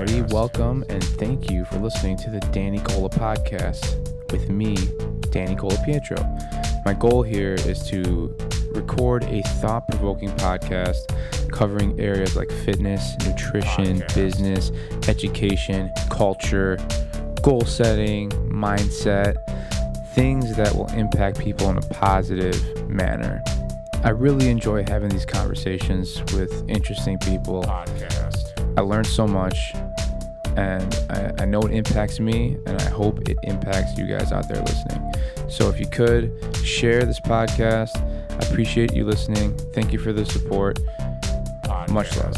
everybody. Welcome and thank you for listening to the Danny Cola Podcast with me, Danny Cola Pietro. My goal here is to record a thought-provoking podcast covering areas like fitness, nutrition, business, education, culture, goal setting, mindset, things that will impact people in a positive manner. I really enjoy having these conversations with interesting people. I learn so much, and I know it impacts me, and I hope it impacts you guys out there listening. So if you could, share this podcast. I appreciate you listening. Thank you for the support. Much love.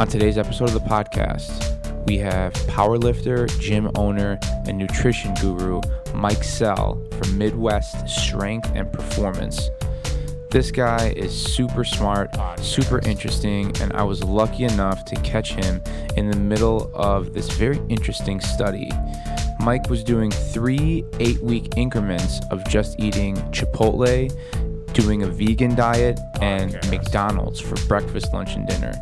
On today's episode of the podcast, we have powerlifter, gym owner, and nutrition guru Mike Sell from Midwest Strength and Performance. This guy is super smart, super interesting, and I was lucky enough to catch him in the middle of this very interesting study. Mike was doing 3 8-week increments of just eating Chipotle, doing a vegan diet, and McDonald's for breakfast, lunch, and dinner.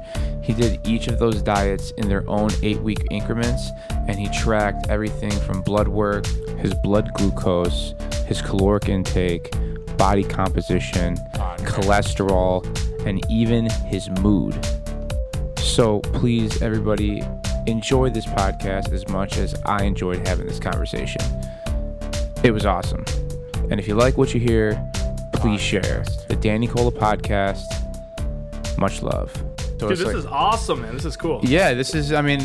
He did each of those diets in their own 8-week increments, and he tracked everything from blood work, his blood glucose, his caloric intake, body composition, cholesterol, and even his mood. So please, everybody, enjoy this podcast as much as I enjoyed having this conversation. It was awesome. And if you like what you hear, please share. The Danny Cola Podcast. Much love. So dude, this is awesome, man. This is cool. Yeah, this is, I mean,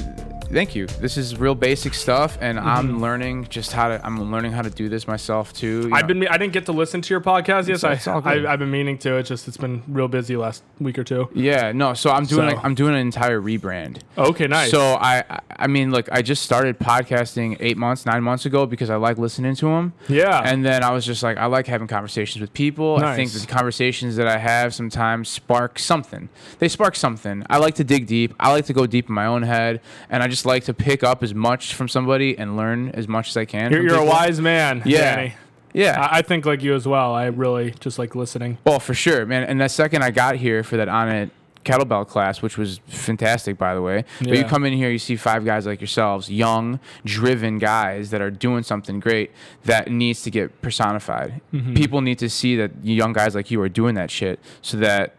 thank you. This is real basic stuff, and I'm learning just how to. I'm learning how to do this myself too. I didn't get to listen to your podcast. Yes, I've been meaning to. It's been real busy last week or two. Yeah, no. So I'm doing I'm doing an entire rebrand. Okay, nice. So I mean, look, I just started podcasting 9 months ago because I like listening to them. Yeah. And then I was just like, I like having conversations with people. Nice. I think the conversations that I have sometimes spark something. They spark something. I like to dig deep. I like to go deep in my own head, and I just like to pick up as much from somebody and learn as much as I can. You're a wise man. Yeah. Danny. Yeah. I think like you as well. I really just like listening. Oh, for sure, man. And that second I got here for that on it kettlebell class, which was fantastic, by the way. Yeah. But you come in here, you see 5 guys like yourselves, young, driven guys that are doing something great that needs to get personified. Mm-hmm. People need to see that young guys like you are doing that shit so that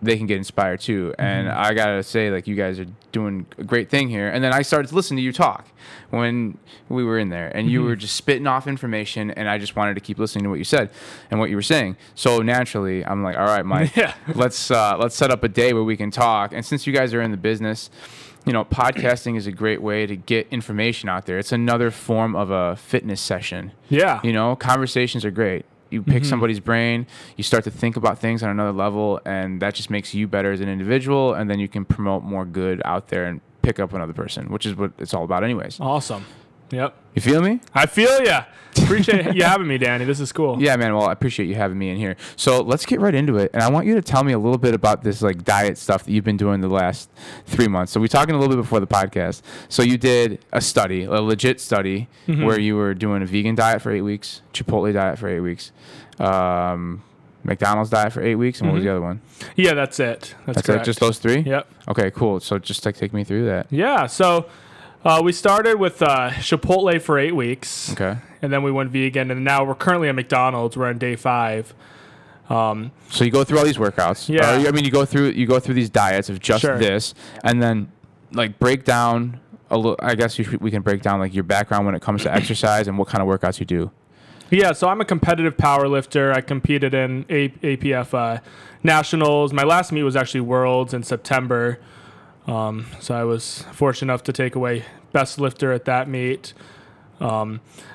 they can get inspired too. And I gotta say, like, you guys are doing a great thing here. And then I started to listen to you talk when we were in there, and you were just spitting off information, and I just wanted to keep listening to what you said and what you were saying. So naturally, I'm like, all right, Mike, let's set up a day where we can talk. And since you guys are in the business, you know, podcasting is a great way to get information out there. It's another form of a fitness session. Yeah. You know, conversations are great. You pick somebody's brain, you start to think about things on another level, and that just makes you better as an individual, and then you can promote more good out there and pick up another person, which is what it's all about anyways. Awesome. Yep. You feel me? I feel you. Appreciate you having me, Danny. This is cool. Yeah, man. Well, I appreciate you having me in here. So let's get right into it. And I want you to tell me a little bit about this like diet stuff that you've been doing the last 3 months. So we were talking a little bit before the podcast. So you did a study, a legit study, where you were doing a vegan diet for 8 weeks, Chipotle diet for 8 weeks, McDonald's diet for 8 weeks, and what was the other one? Yeah, that's it. That's correct. It? Just those 3? Yep. Okay, cool. So just like take me through that. Yeah, so we started with Chipotle for 8 weeks. Okay. And then we went vegan, and now we're currently at McDonald's. We're on day 5. So you go through all these workouts. Yeah. I mean, you go through these diets of just this, and then like break down a little. I guess we can break down like your background when it comes to exercise and what kind of workouts you do. Yeah, so I'm a competitive powerlifter. I competed in APF nationals. My last meet was actually Worlds in September. So I was fortunate enough to take away best lifter at that meet.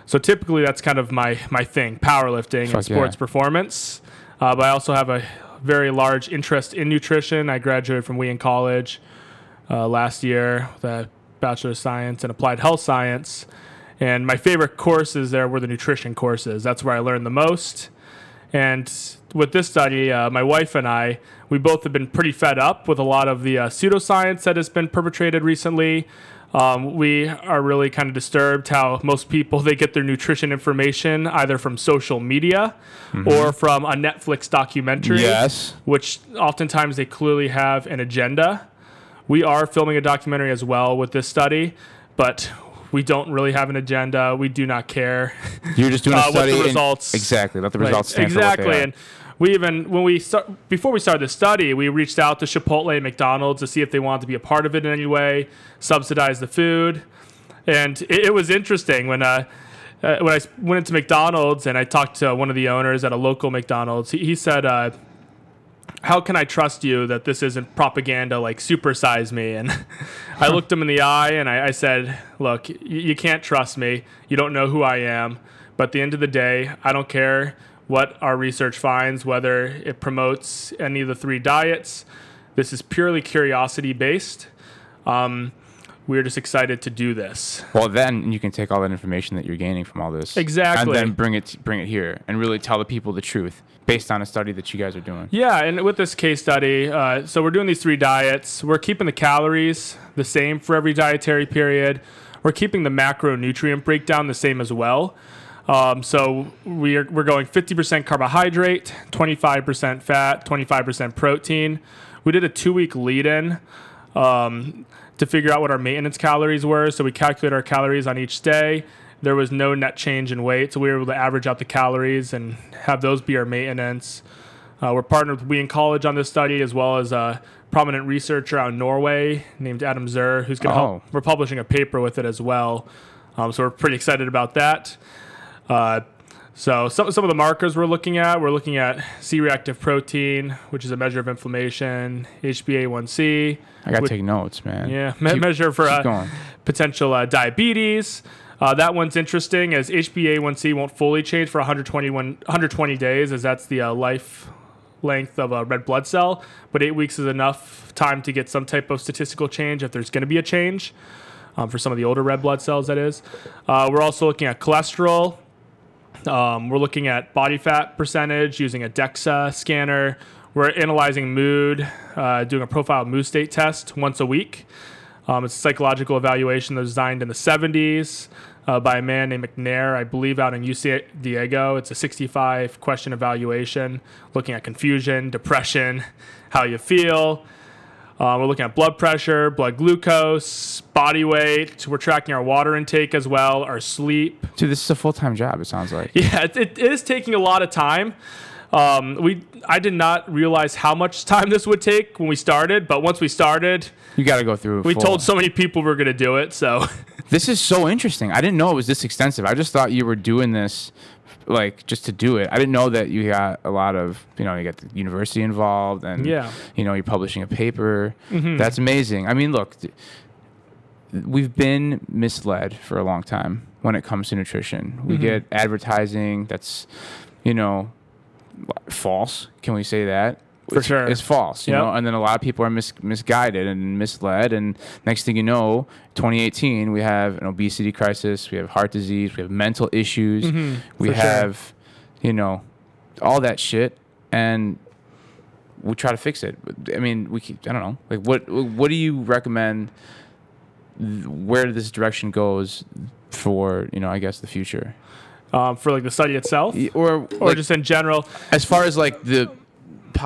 So typically that's kind of my thing, powerlifting and sports performance. But I also have a very large interest in nutrition. I graduated from Wheaton College last year with a Bachelor of Science in Applied Health Science. And my favorite courses there were the nutrition courses. That's where I learned the most. And with this study, my wife and I, we both have been pretty fed up with a lot of the pseudoscience that has been perpetrated recently. We are really kind of disturbed how most people, they get their nutrition information either from social media or from a Netflix documentary, which oftentimes they clearly have an agenda We are filming a documentary as well with this study, but we don't really have an agenda. We do not care. You're just doing a study. What the results, exactly. Let the results stand exactly. for what they are. And we even, when we start, before we started this study, we reached out to Chipotle and McDonald's to see if they wanted to be a part of it in any way, subsidize the food. And it was interesting when I went into McDonald's and I talked to one of the owners at a local McDonald's, he said, how can I trust you that this isn't propaganda, like supersize me? And I looked him in the eye and I said, look, you can't trust me. You don't know who I am. But at the end of the day, I don't care what our research finds, whether it promotes any of the three diets. This is purely curiosity based. We're just excited to do this. Well, then you can take all that information that you're gaining from all this, exactly, and then bring it here and really tell the people the truth based on a study that you guys are doing. Yeah, and with this case study, so we're doing these three diets. We're keeping the calories the same for every dietary period. We're keeping the macronutrient breakdown the same as well. So we're going 50% carbohydrate, 25% fat, 25% protein. We did a 2-week lead-in. To figure out what our maintenance calories were. So we calculated our calories on each day. There was no net change in weight. So we were able to average out the calories and have those be our maintenance. We're partnered with Wheaton College on this study, as well as a prominent researcher out in Norway named Adam Zur, who's going to help. We're publishing a paper with it as well. So we're pretty excited about that. So some of the markers we're looking at C-reactive protein, which is a measure of inflammation, HbA1c. I got to take notes, man. Yeah, measure for potential diabetes. That one's interesting, as HbA1c won't fully change for 120 days, as that's the life length of a red blood cell. But 8 weeks is enough time to get some type of statistical change if there's going to be a change, for some of the older red blood cells, that is. We're also looking at cholesterol. We're looking at body fat percentage using a DEXA scanner. We're analyzing mood, doing a profile mood state test once a week. It's a psychological evaluation that was designed in the 70s by a man named McNair, I believe, out in UC Diego. It's a 65-question evaluation looking at confusion, depression, how you feel. We're looking at blood pressure, blood glucose, body weight. We're tracking our water intake as well, our sleep. Dude, this is a full-time job, it sounds like. Yeah, it is taking a lot of time. I did not realize how much time this would take when we started, but once we started... You got to go through. We told so many people we're going to do it, so... This is so interesting. I didn't know it was this extensive. I just thought you were doing this... like just to do it. I didn't know that you got a lot of, you got the university involved and, you're publishing a paper. Mm-hmm. That's amazing. I mean, look, we've been misled for a long time when it comes to nutrition. We mm-hmm. get advertising that's, false. Can we say that? For sure. It's false, you know, and then a lot of people are misguided and misled. And next thing you know, 2018, we have an obesity crisis, we have heart disease, we have mental issues, mm-hmm. we have, all that shit. And we try to fix it. I mean, I don't know. Like, what do you recommend where this direction goes for, I guess, the future? For like the study itself? Or just in general? As far as like the...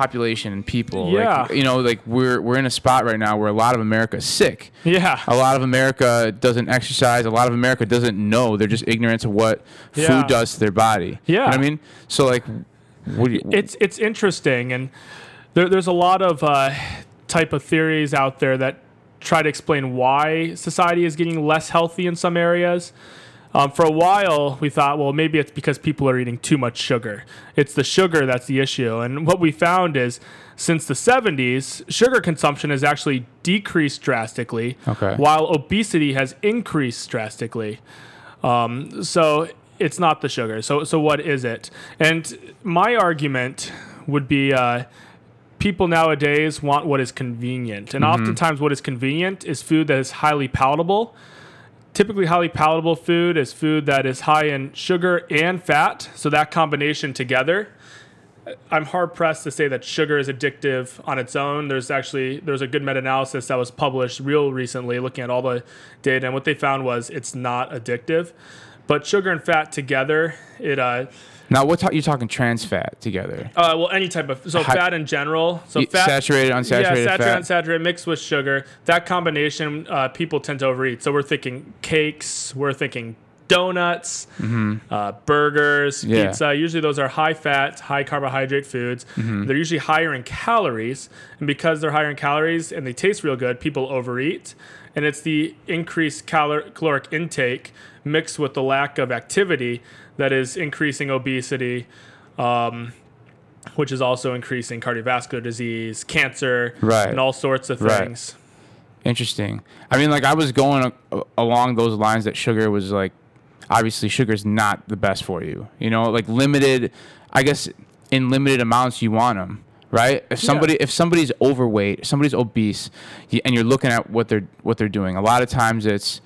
population and people, we're in a spot right now where a lot of America is sick. Yeah, a lot of America doesn't exercise. A lot of America doesn't know. They're just ignorant to what food does to their body. Yeah, you know what I mean, so like, what do you, it's interesting, and there's a lot of type of theories out there that try to explain why society is getting less healthy in some areas. For a while, we thought, well, maybe it's because people are eating too much sugar. It's the sugar that's the issue. And what we found is since the 70s, sugar consumption has actually decreased drastically, while obesity has increased drastically. So it's not the sugar. So what is it? And my argument would be people nowadays want what is convenient. And mm-hmm. oftentimes what is convenient is food that is highly palatable. Typically, highly palatable food is food that is high in sugar and fat. So that combination together, I'm hard-pressed to say that sugar is addictive on its own. There's a good meta-analysis that was published real recently looking at all the data, and what they found was it's not addictive. But sugar and fat together, it... Now, what you're talking trans fat together? Well, any type of... So, fat in general. So fat, saturated, unsaturated fat. Yeah, saturated, unsaturated, mixed with sugar. That combination, people tend to overeat. So, we're thinking cakes. We're thinking donuts, burgers, pizza. Usually, those are high-fat, high-carbohydrate foods. Mm-hmm. They're usually higher in calories. And because they're higher in calories and they taste real good, people overeat. And it's the increased caloric intake mixed with the lack of activity that is increasing obesity, which is also increasing cardiovascular disease, cancer, and all sorts of things. Interesting. I mean, like, I was going along those lines that sugar was, like, obviously sugar's not the best for you. You know, like, limited, I guess, in limited amounts you want them. Right. If somebody's overweight, if somebody's obese, and you're looking at what they're doing, a lot of times it's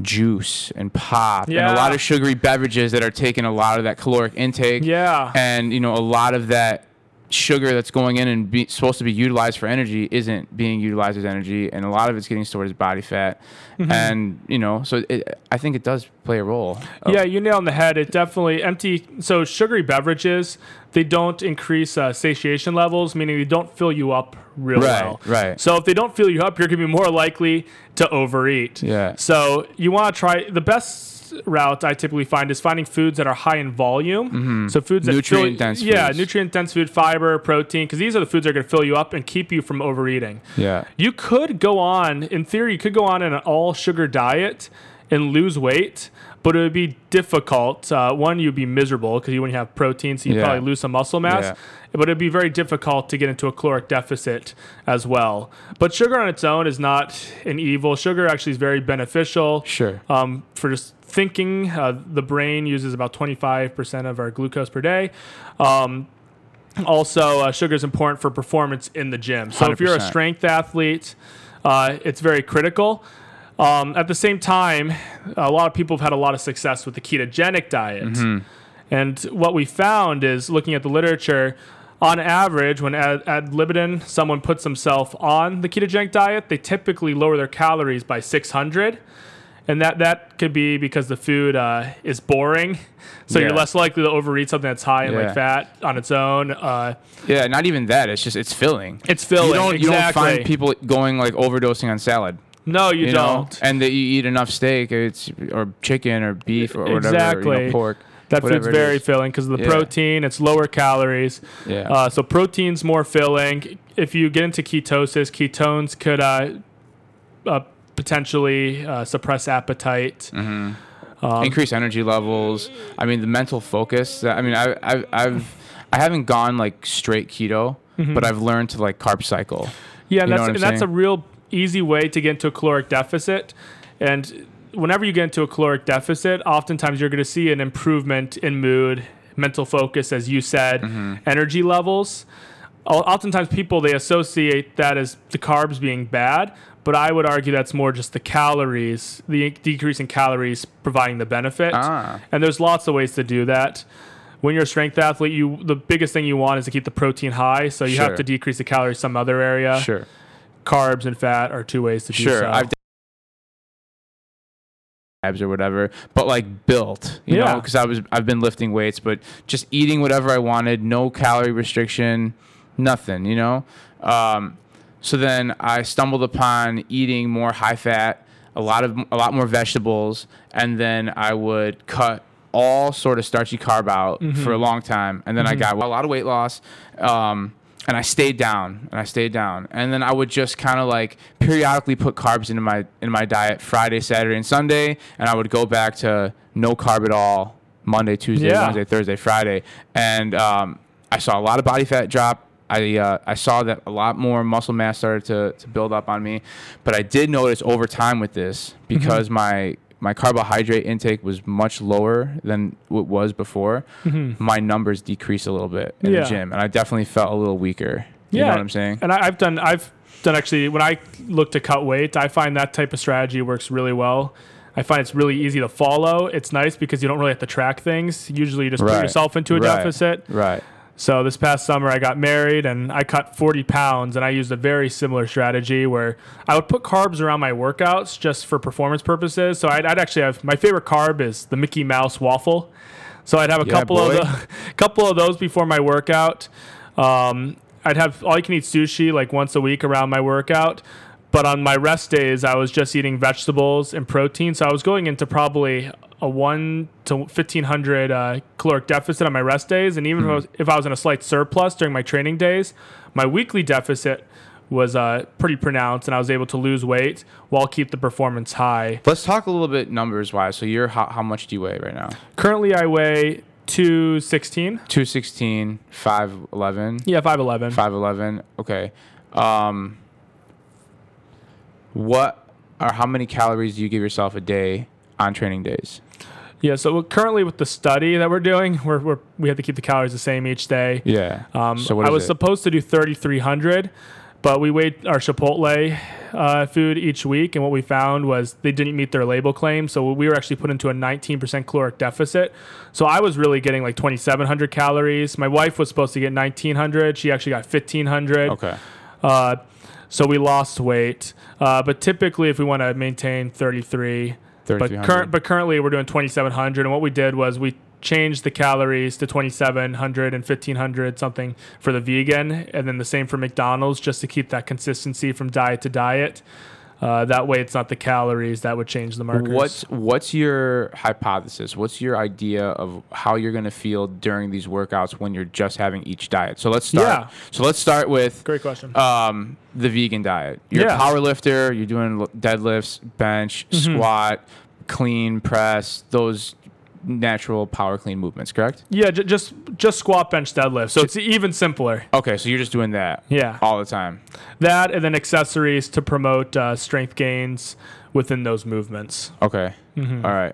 juice and pop and a lot of sugary beverages that are taking a lot of that caloric intake. Yeah. And, you know, a lot of that sugar that's going in and supposed to be utilized for energy isn't being utilized as energy, and a lot of it's getting stored as body fat. Mm-hmm. And, you know, so I think it does play a role. Yeah, you nail on the head. It definitely so sugary beverages, they don't increase satiation levels, meaning they don't fill you up real well. Right. So if they don't fill you up, you're gonna be more likely to overeat. Yeah. So you want to try the best route I typically find is finding foods that are high in volume. Mm-hmm. So foods that nutrient dense food, fiber, protein, because these are the foods that are going to fill you up and keep you from overeating. Yeah. You could go on, in theory, in an all sugar diet and lose weight, but it would be difficult. One, you'd be miserable because you wouldn't have protein, so you'd probably lose some muscle mass. Yeah. But it'd be very difficult to get into a caloric deficit as well. But sugar on its own is not an evil. Sugar actually is very beneficial. Sure. For just thinking, the brain uses about 25% of our glucose per day. Also, sugar is important for performance in the gym. So 100%. If you're a strength athlete, it's very critical. At the same time, a lot of people have had a lot of success with the ketogenic diet. Mm-hmm. And what we found is, looking at the literature, on average, when ad libitum, someone puts themselves on the ketogenic diet, they typically lower their calories by 600. And that could be because the food is boring, so you're less likely to overeat something that's high in like fat on its own. Not even that. It's just it's filling. You don't find people going like overdosing on salad. No, you don't. Know? And that you eat enough steak, or chicken, or beef, or whatever, you know, pork. That food's very filling because of the protein. It's lower calories. Yeah. So protein's more filling. If you get into ketosis, ketones could potentially suppress appetite. Mm-hmm. Increase energy levels. I mean, the mental focus. I mean, I haven't gone like straight keto, but I've learned to like carb cycle. Yeah, that's a real easy way to get into a caloric deficit. And whenever you get into a caloric deficit, oftentimes you're going to see an improvement in mood, mental focus, as you said, energy levels. Oftentimes people, they associate that as the carbs being bad, but I would argue that's more just the calories, the decrease in calories providing the benefit. And there's lots of ways to do that. When you're a strength athlete, the biggest thing you want is to keep the protein high, so you have to decrease the calories some other area. Sure. Carbs and fat are two ways to do so. Sure. Or whatever, but like built, you know, because I've been lifting weights, but just eating whatever I wanted, no calorie restriction, nothing, you know. So then I stumbled upon eating more high fat, a lot more vegetables, and then I would cut all sort of starchy carb out for a long time, and then I got a lot of weight loss. And I stayed down, and then I would just kind of like periodically put carbs into my diet Friday, Saturday, and Sunday, and I would go back to no carb at all Monday, Tuesday, Wednesday, Thursday, Friday, and I saw a lot of body fat drop. I saw that a lot more muscle mass started to build up on me, but I did notice over time with this, because my carbohydrate intake was much lower than it was before. My numbers decreased a little bit in the gym, and I definitely felt a little weaker. You know what I'm saying? And I've done actually, when I look to cut weight, I find that type of strategy works really well. I find it's really easy to follow. It's nice because you don't really have to track things. Usually you just put yourself into a deficit. Right. So this past summer, I got married, and I cut 40 pounds, and I used a very similar strategy where I would put carbs around my workouts just for performance purposes. So I'd actually have, my favorite carb is the Mickey Mouse waffle. So I'd have a couple of those before my workout. I'd have all-you-can-eat sushi like once a week around my workout. But on my rest days, I was just eating vegetables and protein. So I was going into probably a 1 to 1,500 caloric deficit on my rest days. And even if I was in a slight surplus during my training days, my weekly deficit was pretty pronounced, and I was able to lose weight while keep the performance high. Let's talk a little bit numbers-wise. So you're how much do you weigh right now? Currently, I weigh 216. 216, 5'11. Yeah, 5'11. 5'11, okay. What or how many calories do you give yourself a day on training days? Yeah, so currently with the study that we're doing, we have to keep the calories the same each day. Yeah. So what is it? I was supposed to do 3,300, but we weighed our Chipotle food each week, and what we found was they didn't meet their label claim, so we were actually put into a 19% caloric deficit. So I was really getting like 2,700 calories. My wife was supposed to get 1,900. She actually got 1,500. Okay. So we lost weight, but typically if we want to maintain 3,300, but currently we're doing 2,700. And what we did was we changed the calories to 2,700 and 1,500 something for the vegan, and then the same for McDonald's, just to keep that consistency from diet to diet. That way it's not the calories that would change the markers. What's your hypothesis? What's your idea of how you're going to feel during these workouts when you're just having each diet? So let's start. Yeah. So let's start with great question. The vegan diet. You're a power lifter. You're doing deadlifts, bench, squat, clean, press, those natural power clean movements, correct? Yeah, just squat, bench, deadlift. So it's even simpler. Okay, so you're just doing that all the time. That and then accessories to promote strength gains within those movements. Okay. All right.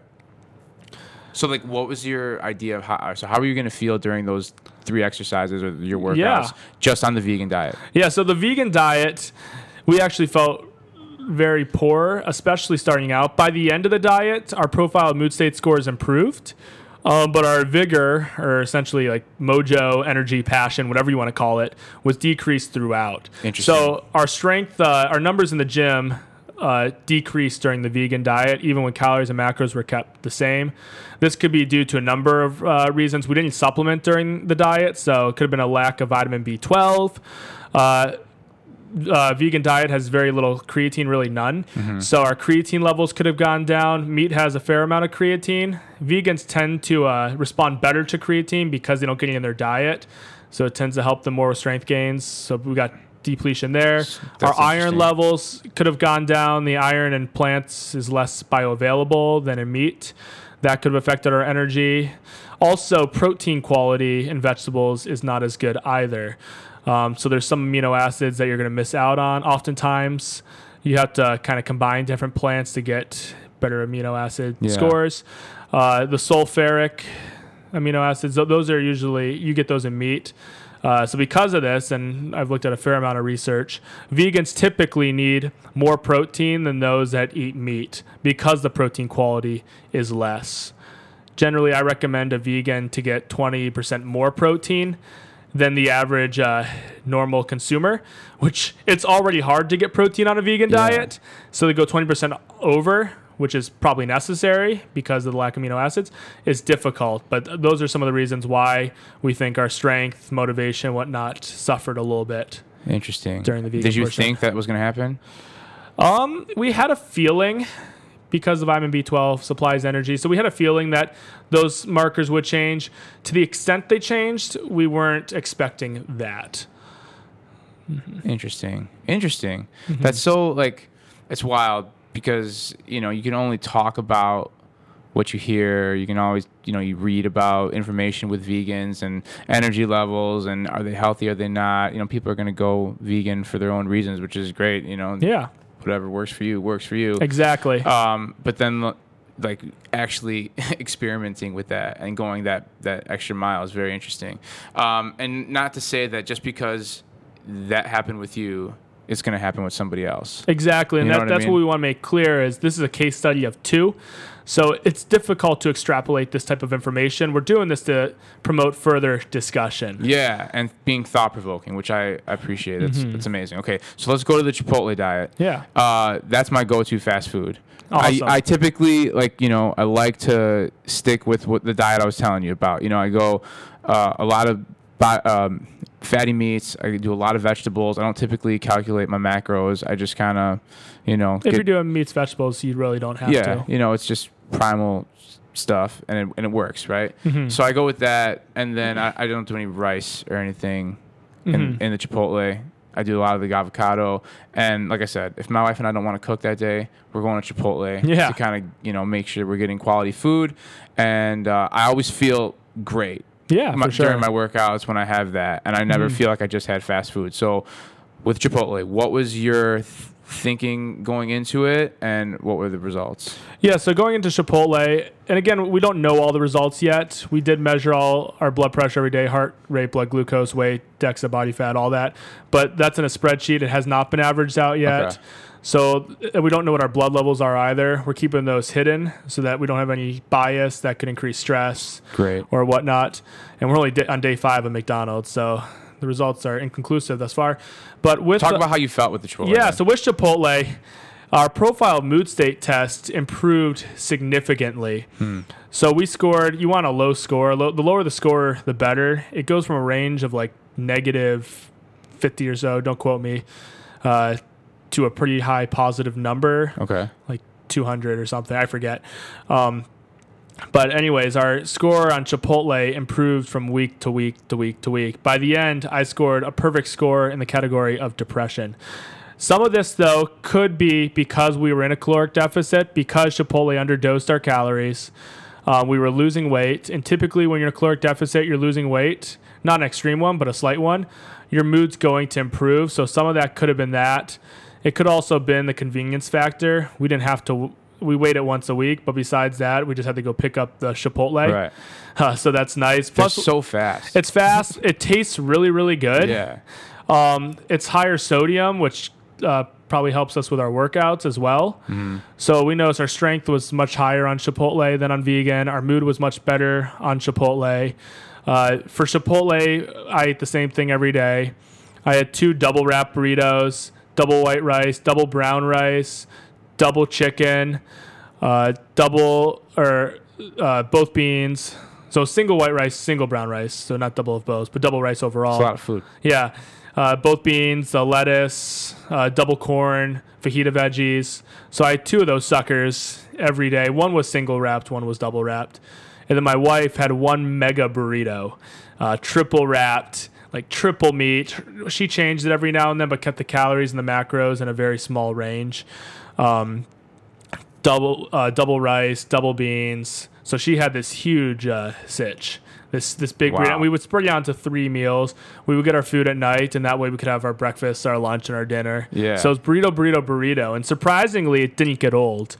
So like what was your idea of how were you going to feel during those three exercises or your workouts just on the vegan diet? Yeah, so the vegan diet, we actually felt very poor, especially starting out. By the end of the diet, our profile mood state scores improved, but our vigor, or essentially like mojo, energy, passion, whatever you want to call it, was decreased throughout. Interesting. So our strength, our numbers in the gym decreased during the vegan diet, even when calories and macros were kept the same. This could be due to a number of reasons. We didn't supplement during the diet, so it could have been a lack of vitamin B12. Vegan diet has very little creatine, really none. So our creatine levels could have gone down. Meat has a fair amount of creatine. Vegans tend to respond better to creatine because they don't get it in their diet. So it tends to help them more with strength gains. So we got depletion there. Our iron levels could have gone down. The iron in plants is less bioavailable than in meat. That could have affected our energy. Also, protein quality in vegetables is not as good either. So there's some amino acids that you're going to miss out on. Oftentimes, you have to kind of combine different plants to get better amino acid scores. The sulfuric amino acids, those are usually, you get those in meat. So because of this, and I've looked at a fair amount of research, vegans typically need more protein than those that eat meat because the protein quality is less. Generally, I recommend a vegan to get 20% more protein than the average normal consumer, which it's already hard to get protein on a vegan diet. So they go 20% over, which is probably necessary because of the lack of amino acids. It's difficult, but those are some of the reasons why we think our strength, motivation, whatnot suffered a little bit. Interesting. During the vegan Did you portion. Think that was going to happen? We had a feeling, because the vitamin B12 supplies energy. So we had a feeling that those markers would change. To the extent they changed, we weren't expecting that. Interesting. That's so, like, it's wild because, you know, you can only talk about what you hear. You can always, you know, you read about information with vegans and energy levels and are they healthy, are they not? You know, people are going to go vegan for their own reasons, which is great, you know. Yeah. Whatever works for you. Exactly. But then, like, actually experimenting with that and going that extra mile is very interesting. And not to say that just because that happened with you it's going to happen with somebody else. Exactly. And that's what we want to make clear is this is a case study of two. So it's difficult to extrapolate this type of information. We're doing this to promote further discussion. Yeah, and being thought-provoking, which I appreciate. It's mm-hmm. It's amazing. Okay, so let's go to the Chipotle diet. Yeah. That's my go-to fast food. Awesome. I typically, I like to stick with what the diet I was telling you about. I go a lot of fatty meats. I do a lot of vegetables. I don't typically calculate my macros. I just kind of, if you're doing meats, vegetables, you really don't have to. Yeah, it's just primal stuff, and it works, right? Mm-hmm. So I go with that, and then I don't do any rice or anything in the Chipotle. I do a lot of the avocado, and like I said, if my wife and I don't want to cook that day, we're going to Chipotle to kind of make sure we're getting quality food, and I always feel great. Yeah, for sure. During my workouts when I have that, and I never feel like I just had fast food. So with Chipotle, what was your thinking going into it, and what were the results? Yeah, so going into Chipotle, and again, we don't know all the results yet. We did measure all our blood pressure every day, heart rate, blood glucose, weight, DEXA, body fat, all that. But that's in a spreadsheet. It has not been averaged out yet. Okay. So we don't know what our blood levels are either. We're keeping those hidden so that we don't have any bias that could increase stress or whatnot. And we're only on day 5 of McDonald's, so the results are inconclusive thus far. But talk about how you felt with the Chipotle. Yeah, so with Chipotle, our profile mood state test improved significantly. So we scored, you want a low score. The lower the score, the better. It goes from a range of negative 50 or so, don't quote me, to a pretty high positive number, 200 or something, I forget. But anyways, our score on Chipotle improved from week to week to week to week. By the end, I scored a perfect score in the category of depression. Some of this, though, could be because we were in a caloric deficit, because Chipotle underdosed our calories. We were losing weight, and typically when you're in a caloric deficit, you're losing weight. Not an extreme one, but a slight one. Your mood's going to improve, so some of that could have been that. It could also have been the convenience factor. We didn't have to. We weighed it once a week, but besides that, we just had to go pick up the Chipotle. Right. So that's nice. Plus, it's so fast. It's fast. It tastes really, really good. Yeah. It's higher sodium, which probably helps us with our workouts as well. Mm. So we noticed our strength was much higher on Chipotle than on vegan. Our mood was much better on Chipotle. For Chipotle, I ate the same thing every day. I had 2 double wrap burritos, double white rice, double brown rice, double chicken, both beans. So single white rice, single brown rice. So not double of both, but double rice overall. It's a lot of food. Yeah. Both beans, the lettuce, double corn, fajita veggies. So I had 2 of those suckers every day. One was single wrapped, one was double wrapped. And then my wife had 1 mega burrito, triple wrapped, triple meat. She changed it every now and then, but kept the calories and the macros in a very small range. Double rice, double beans. So she had this huge sitch, this big burrito. And we would spread it out into 3 meals. We would get our food at night, and that way we could have our breakfast, our lunch, and our dinner. Yeah. So it was burrito, burrito, burrito. And surprisingly, it didn't get old.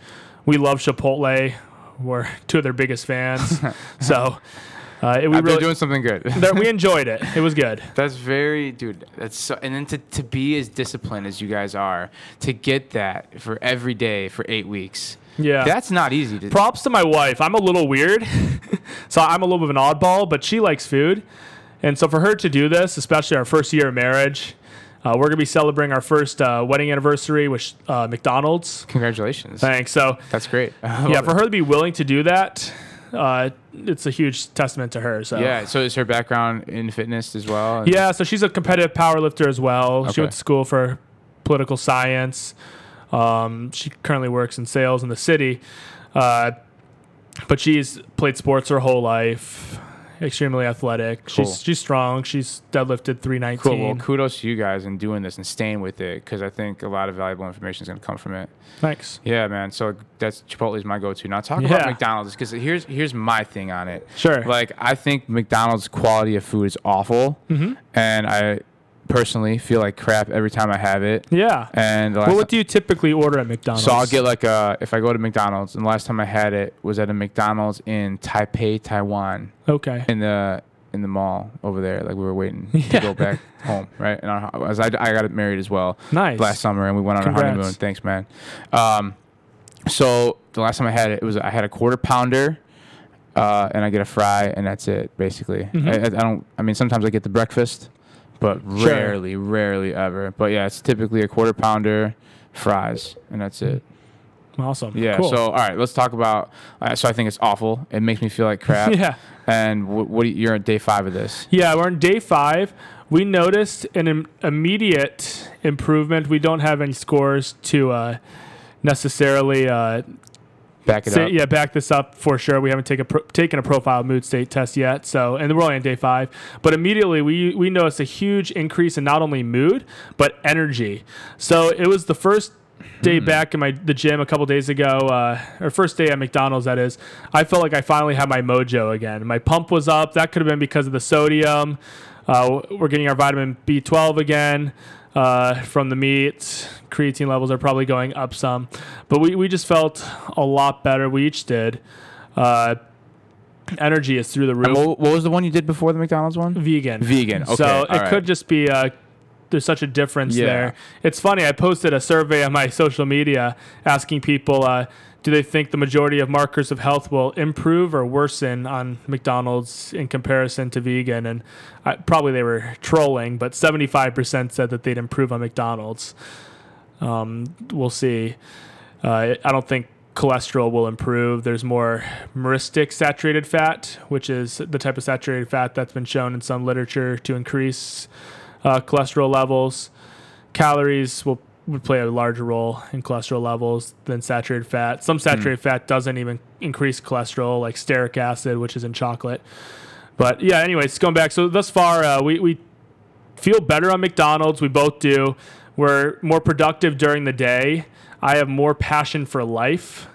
We love Chipotle. We're 2 of their biggest fans. So they're doing something good. We enjoyed it. It was good. That's very, dude. That's so, and then to be as disciplined as you guys are, to get that for every day for 8 weeks. Yeah. That's not easy. Props to my wife. I'm a little weird. So I'm a little bit of an oddball, but she likes food. And so for her to do this, especially our first year of marriage, we're going to be celebrating our first wedding anniversary with McDonald's. Congratulations. Thanks. So that's great. Yeah, for her to be willing to do that, it's a huge testament to her. So yeah, so is her background in fitness as well? Yeah, so she's a competitive power lifter as well. Okay. She went to school for political science. She currently works in sales in the city. But she's played sports her whole life. Extremely athletic. Cool. She's strong. She's deadlifted 319. Cool. Well, kudos to you guys in doing this and staying with it, because I think a lot of valuable information is going to come from it. Thanks. Yeah, man. So that's Chipotle's my go-to. Now talk about McDonald's, because here's my thing on it. Sure. I think McDonald's quality of food is awful, and I personally feel like crap every time I have it. Yeah. And what do you typically order at McDonald's? So I'll get if I go to McDonald's, and the last time I had it was at a McDonald's in Taipei, Taiwan. Okay. In the in the mall over there. Like, we were waiting to go back home, right? And I got married as well. Nice. Last summer, and we went on our honeymoon. Thanks, man. So the last time I had it, I had a quarter pounder, and I get a fry, and that's it, basically. Mm-hmm. I mean, sometimes I get the breakfast, but rarely ever. But yeah, it's typically a quarter pounder, fries, and that's it. Awesome. Yeah. Cool. So, all right, let's talk about. So, I think it's awful. It makes me feel like crap. Yeah. And you're on day 5 of this. Yeah, we're on day 5. We noticed an immediate improvement. We don't have any scores to necessarily back it up. Yeah, back this up for sure. We haven't taken a profile mood state test yet. So, and we're only on day 5. But immediately we noticed a huge increase in not only mood but energy. So it was the first day back in the gym a couple days ago, or first day at McDonald's, that is. I felt like I finally had my mojo again. My pump was up. That could have been because of the sodium. We're getting our vitamin B12 again from the meat. Creatine levels are probably going up some. But we just felt a lot better. We each did. Energy is through the roof. What was the one you did before the McDonald's one? Vegan. Okay. So it could just be... There's such a difference there. It's funny. I posted a survey on my social media asking people, do they think the majority of markers of health will improve or worsen on McDonald's in comparison to vegan? And probably they were trolling, but 75% said that they'd improve on McDonald's. We'll see. I don't think cholesterol will improve. There's more myristic saturated fat, which is the type of saturated fat that's been shown in some literature to increase cholesterol levels. Calories would play a larger role in cholesterol levels than saturated fat. Some saturated fat doesn't even increase cholesterol, like stearic acid, which is in chocolate. But yeah, anyways, going back. So thus far, we feel better on McDonald's. We both do. We're more productive during the day. I have more passion for life.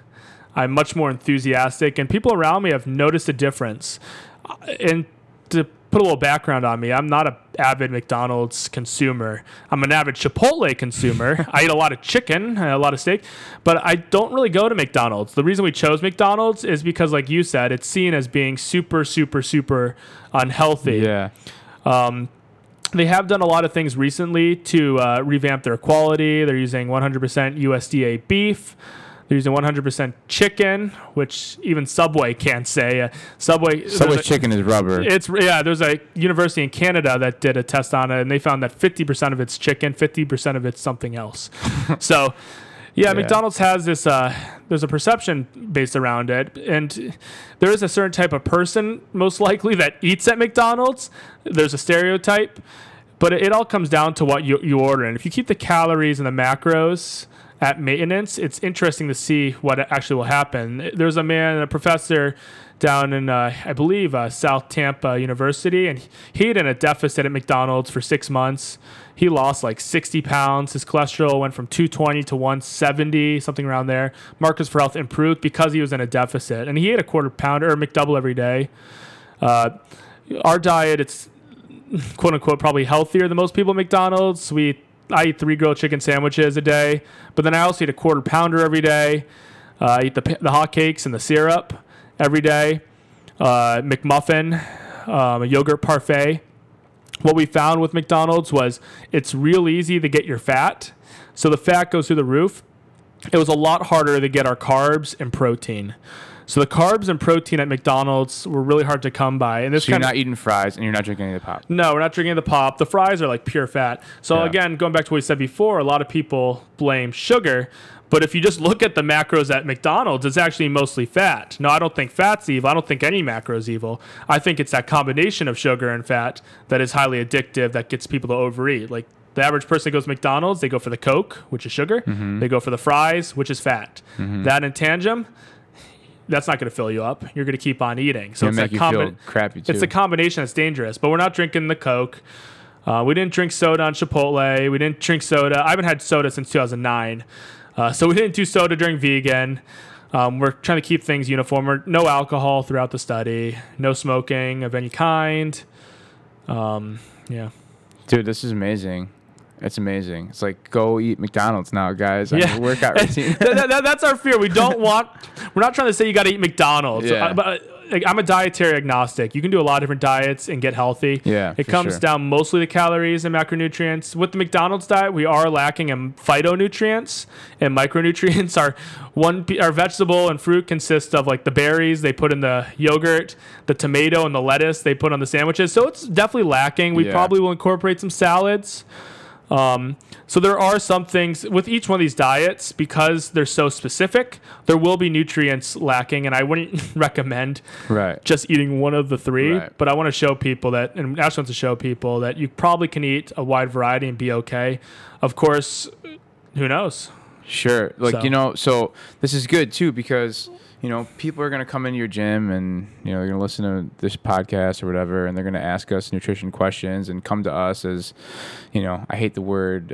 I'm much more enthusiastic, and people around me have noticed a difference. And to put a little background on me, I'm not an avid McDonald's consumer. I'm an avid Chipotle consumer. I eat a lot of chicken, a lot of steak, but I don't really go to McDonald's. The reason we chose McDonald's is because, like you said, it's seen as being super, super, super unhealthy. Yeah. They have done a lot of things recently to revamp their quality. They're using 100% USDA beef. They're using 100% chicken, which even Subway can't say. Subway chicken is rubber. There's a university in Canada that did a test on it, and they found that 50% of it's chicken, 50% of it's something else. So, yeah, McDonald's has this, there's a perception based around it, and there is a certain type of person, most likely, that eats at McDonald's. There's a stereotype, but it all comes down to what you order. And if you keep the calories and the macros at maintenance, it's interesting to see what actually will happen. There's a man, a professor down in, I believe, South Tampa University, and he had in a deficit at McDonald's for 6 months. He lost like 60 pounds. His cholesterol went from 220 to 170, something around there. Markers for health improved because he was in a deficit. And he ate a quarter pounder or McDouble every day. Our diet, it's quote unquote probably healthier than most people at McDonald's. I eat 3 grilled chicken sandwiches a day, but then I also eat a quarter pounder every day. I eat the hotcakes and the syrup every day, McMuffin, a yogurt parfait. What we found with McDonald's was it's real easy to get your fat, so the fat goes through the roof. It was a lot harder to get our carbs and protein. So the carbs and protein at McDonald's were really hard to come by. And this so you're not eating fries and you're not drinking any of the pop. No, we're not drinking any of the pop. The fries are like pure fat. So again, going back to what we said before, a lot of people blame sugar. But if you just look at the macros at McDonald's, it's actually mostly fat. No, I don't think fat's evil. I don't think any macro's evil. I think it's that combination of sugar and fat that is highly addictive that gets people to overeat. Like the average person goes to McDonald's, they go for the Coke, which is sugar. Mm-hmm. They go for the fries, which is fat. Mm-hmm. That and tandem. That's not going to fill you up. You're going to keep on eating. So it's crappy too. It's a combination that's dangerous. But we're not drinking the Coke. We didn't drink soda on Chipotle. We didn't drink soda. I haven't had soda since 2009. So we didn't do soda during vegan. We're trying to keep things uniform. No alcohol throughout the study. No smoking of any kind. Dude, this is amazing. It's amazing. It's like, go eat McDonald's now, guys. Yeah. I mean, workout routine. That's our fear. We don't want... We're not trying to say you got to eat McDonald's. Yeah. But like, I'm a dietary agnostic. You can do a lot of different diets and get healthy. Yeah, it comes down mostly to calories and macronutrients. With the McDonald's diet, we are lacking in phytonutrients and micronutrients. Our vegetable and fruit consist of like the berries they put in the yogurt, the tomato and the lettuce they put on the sandwiches. So it's definitely lacking. We probably will incorporate some salads. So there are some things with each one of these diets, because they're so specific, there will be nutrients lacking, and I wouldn't recommend just eating one of the three, but I want to show people that, and Ash wants to show people that you probably can eat a wide variety and be okay. Of course, who knows? Sure. Like, so, you know, so this is good too, because, you know, people are going to come into your gym and, you know, they're going to listen to this podcast or whatever, and they're going to ask us nutrition questions and come to us as, you know, I hate the word,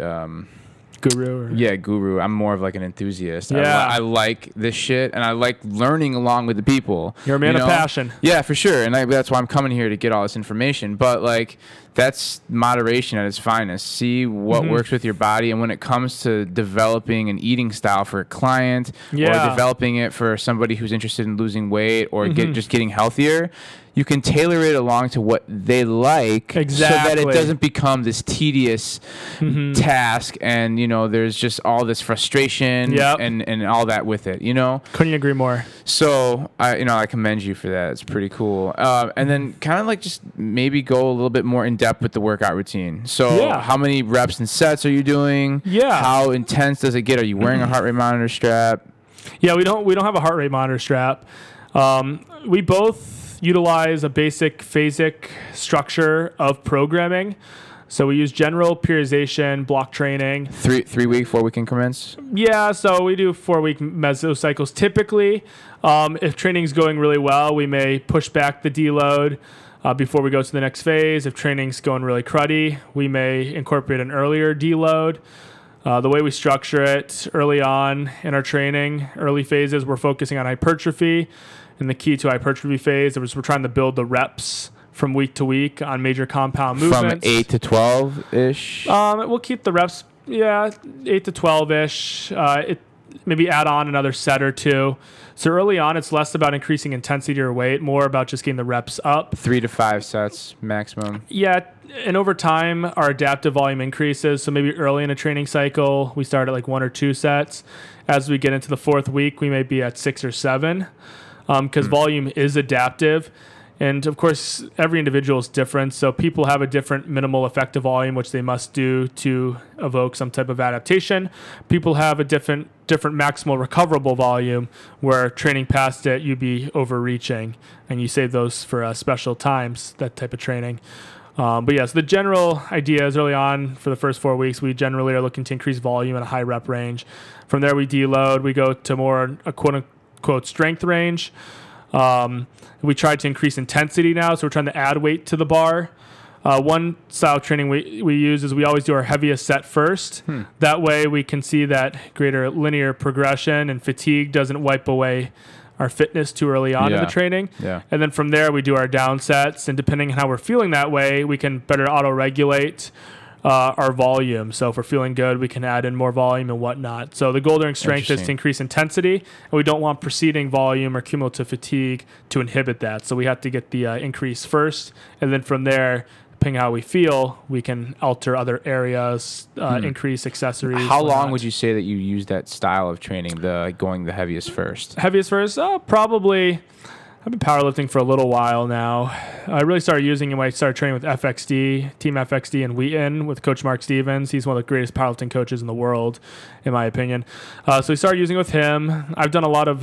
guru. Guru. I'm more of like an enthusiast. Yeah. I like this shit, and I like learning along with the people. You're a man of passion. Yeah, for sure. And that's why I'm coming here, to get all this information. But like, that's moderation at its finest. See what works with your body. And when it comes to developing an eating style for a client or developing it for somebody who's interested in losing weight or getting healthier, you can tailor it along to what they like, so that it doesn't become this tedious task, and, you know, there's just all this frustration and all that with it, you know? Couldn't agree more. So, I commend you for that. It's pretty cool. And then kind of like just maybe go a little bit more in depth with the workout routine. So how many reps and sets are you doing? Yeah. How intense does it get? Are you wearing a heart rate monitor strap? Yeah, we don't have a heart rate monitor strap. We both utilize a basic phasic structure of programming. So we use general periodization, block training. Three-week, 4-week increments? Yeah, so we do 4-week mesocycles typically. If training's going really well, we may push back the deload before we go to the next phase. If training's going really cruddy, we may incorporate an earlier deload. The way we structure it early on in our training, early phases, we're focusing on hypertrophy. And the key to hypertrophy phase is we're trying to build the reps from week to week on major compound movements. From 8 to 12-ish? We'll keep the reps, 8 to 12-ish. Maybe add on another set or two. So early on, it's less about increasing intensity or weight, more about just getting the reps up. 3 to 5 sets maximum. Yeah, and over time, our adaptive volume increases. So maybe early in a training cycle, we start at like 1 or 2 sets. As we get into the 4th week, we may be at 6 or 7. Because volume is adaptive, and of course every individual is different, so people have a different minimal effective volume which they must do to evoke some type of adaptation. People have a different maximal recoverable volume, where training past it you'd be overreaching, and you save those for special times, that type of training. So the general idea is early on for the first 4 weeks, we generally are looking to increase volume in a high rep range. From there we deload, we go to more a quote strength range. We try to increase intensity now, so we're trying to add weight to the bar. One style of training we use is we always do our heaviest set first. That way we can see that greater linear progression, and fatigue doesn't wipe away our fitness too early on in the training. And then from there we do our down sets, and depending on how we're feeling that way, we can better auto-regulate our volume. So if we're feeling good, we can add in more volume and whatnot. So the goal during strength is to increase intensity, and we don't want preceding volume or cumulative fatigue to inhibit that. So we have to get the increase first, and then from there, depending how we feel, we can alter other areas, increase accessories. How long would you say that you use that style of training, going the heaviest first? Heaviest first? Probably... I've been powerlifting for a little while now. I really started using it when I started training with FXD, Team FXD and WIIN, with Coach Mark Stevens. He's one of the greatest powerlifting coaches in the world, in my opinion. So we started using it with him. I've done a lot of,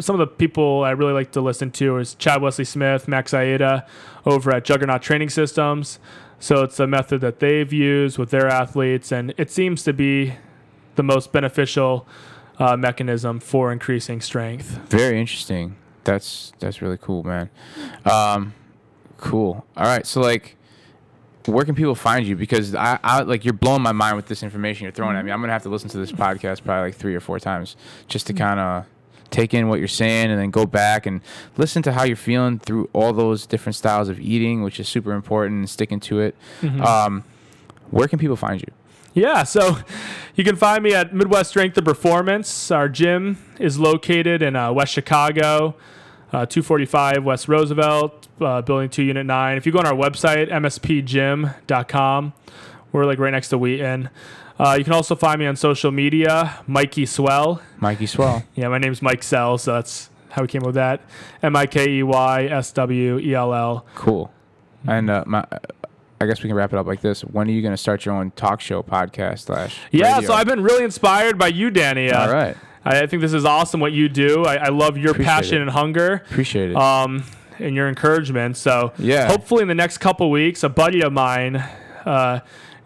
some of the people I really like to listen to is Chad Wesley Smith, Max Aida, over at Juggernaut Training Systems. So it's a method that they've used with their athletes, and it seems to be the most beneficial mechanism for increasing strength. Very interesting. That's really cool, man. Cool. All right. So like, where can people find you? Because I like, you're blowing my mind with this information you're throwing at me. I'm gonna have to listen to this podcast probably like 3 or 4 times just to kind of take in what you're saying, and then go back and listen to how you're feeling through all those different styles of eating, which is super important, and sticking to it. Where can people find you? Yeah, so you can find me at Midwest Strength and Performance. Our gym is located in West Chicago. 245 West Roosevelt, Building 2, Unit 9. If you go on our website, mspgym.com, we're like right next to Wheaton. You can also find me on social media, Mikey Swell. Mikey Swell. Yeah, my name's Mike Sell, so that's how we came up with that. MikeYSWELL. Cool. And I guess we can wrap it up like this. When are you going to start your own talk show podcast / radio? Yeah, so I've been really inspired by you, Danny. All right. I think this is awesome what you do. I love your passion and hunger. Appreciate it. And your encouragement. So hopefully in the next couple weeks, a buddy of mine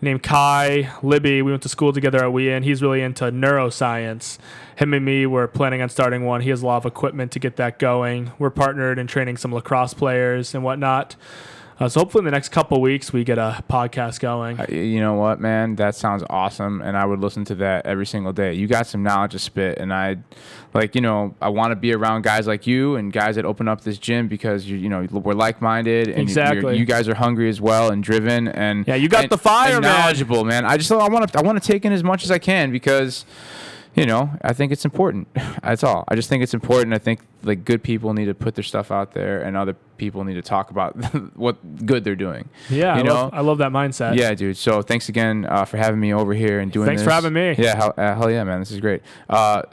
named Kai Libby, we went to school together at WIIN. He's really into neuroscience. Him and me were planning on starting one. He has a lot of equipment to get that going. We're partnered in training some lacrosse players and whatnot. So hopefully in the next couple of weeks we get a podcast going. You know what, man? That sounds awesome, and I would listen to that every single day. You got some knowledge to spit, and I want to be around guys like you and guys that open up this gym because we're like-minded, and you guys are hungry as well and driven, and you got the fire, knowledgeable, man. I want to take in as much as I can because I think it's important. That's all. I just think it's important. I think good people need to put their stuff out there, and other people need to talk about what good they're doing. Yeah, I love that mindset. Yeah, dude. So thanks again for having me over here and doing this. Thanks for having me. Yeah, hell yeah, man. This is great.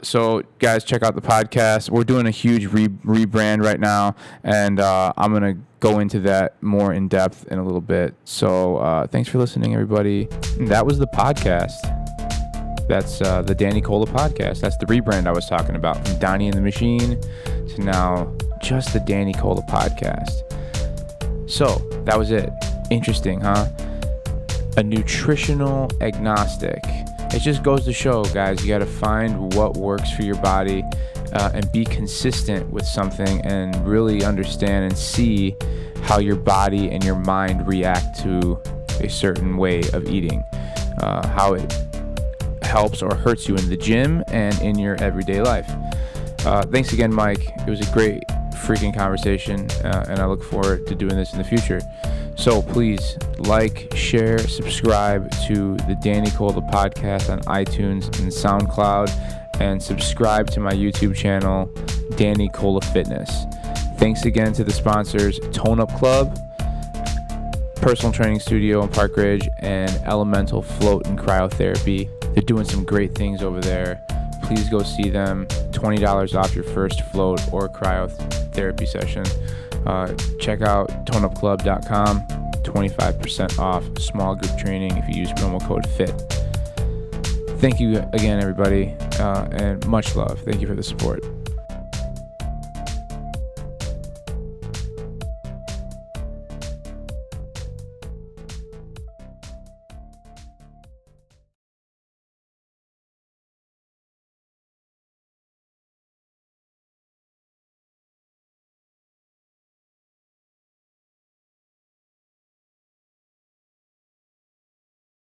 So guys, check out the podcast. We're doing a huge rebrand right now, and I'm gonna go into that more in depth in a little bit. So thanks for listening, everybody. That was the podcast. That's the Danny Cola podcast. That's the rebrand I was talking about, from Donnie and the Machine to now just the Danny Cola podcast. So that was it. Interesting, huh? A nutritional agnostic. It just goes to show, guys, you got to find what works for your body and be consistent with something and really understand and see how your body and your mind react to a certain way of eating, how it helps or hurts you in the gym and in your everyday life. Thanks again, Mike. It was a great freaking conversation, and I look forward to doing this in the future. So please like, share, subscribe to the Danny Cola podcast on iTunes and SoundCloud, and subscribe to my YouTube channel, Danny Cola Fitness. Thanks again to the sponsors, Tone Up Club, Personal Training Studio in Park Ridge, and Elemental Float and Cryotherapy. They're doing some great things over there. Please go see them. $20 off your first float or cryotherapy session. Check out toneupclub.com. 25% off small group training if you use promo code FIT. Thank you again, everybody, and much love. Thank you for the support.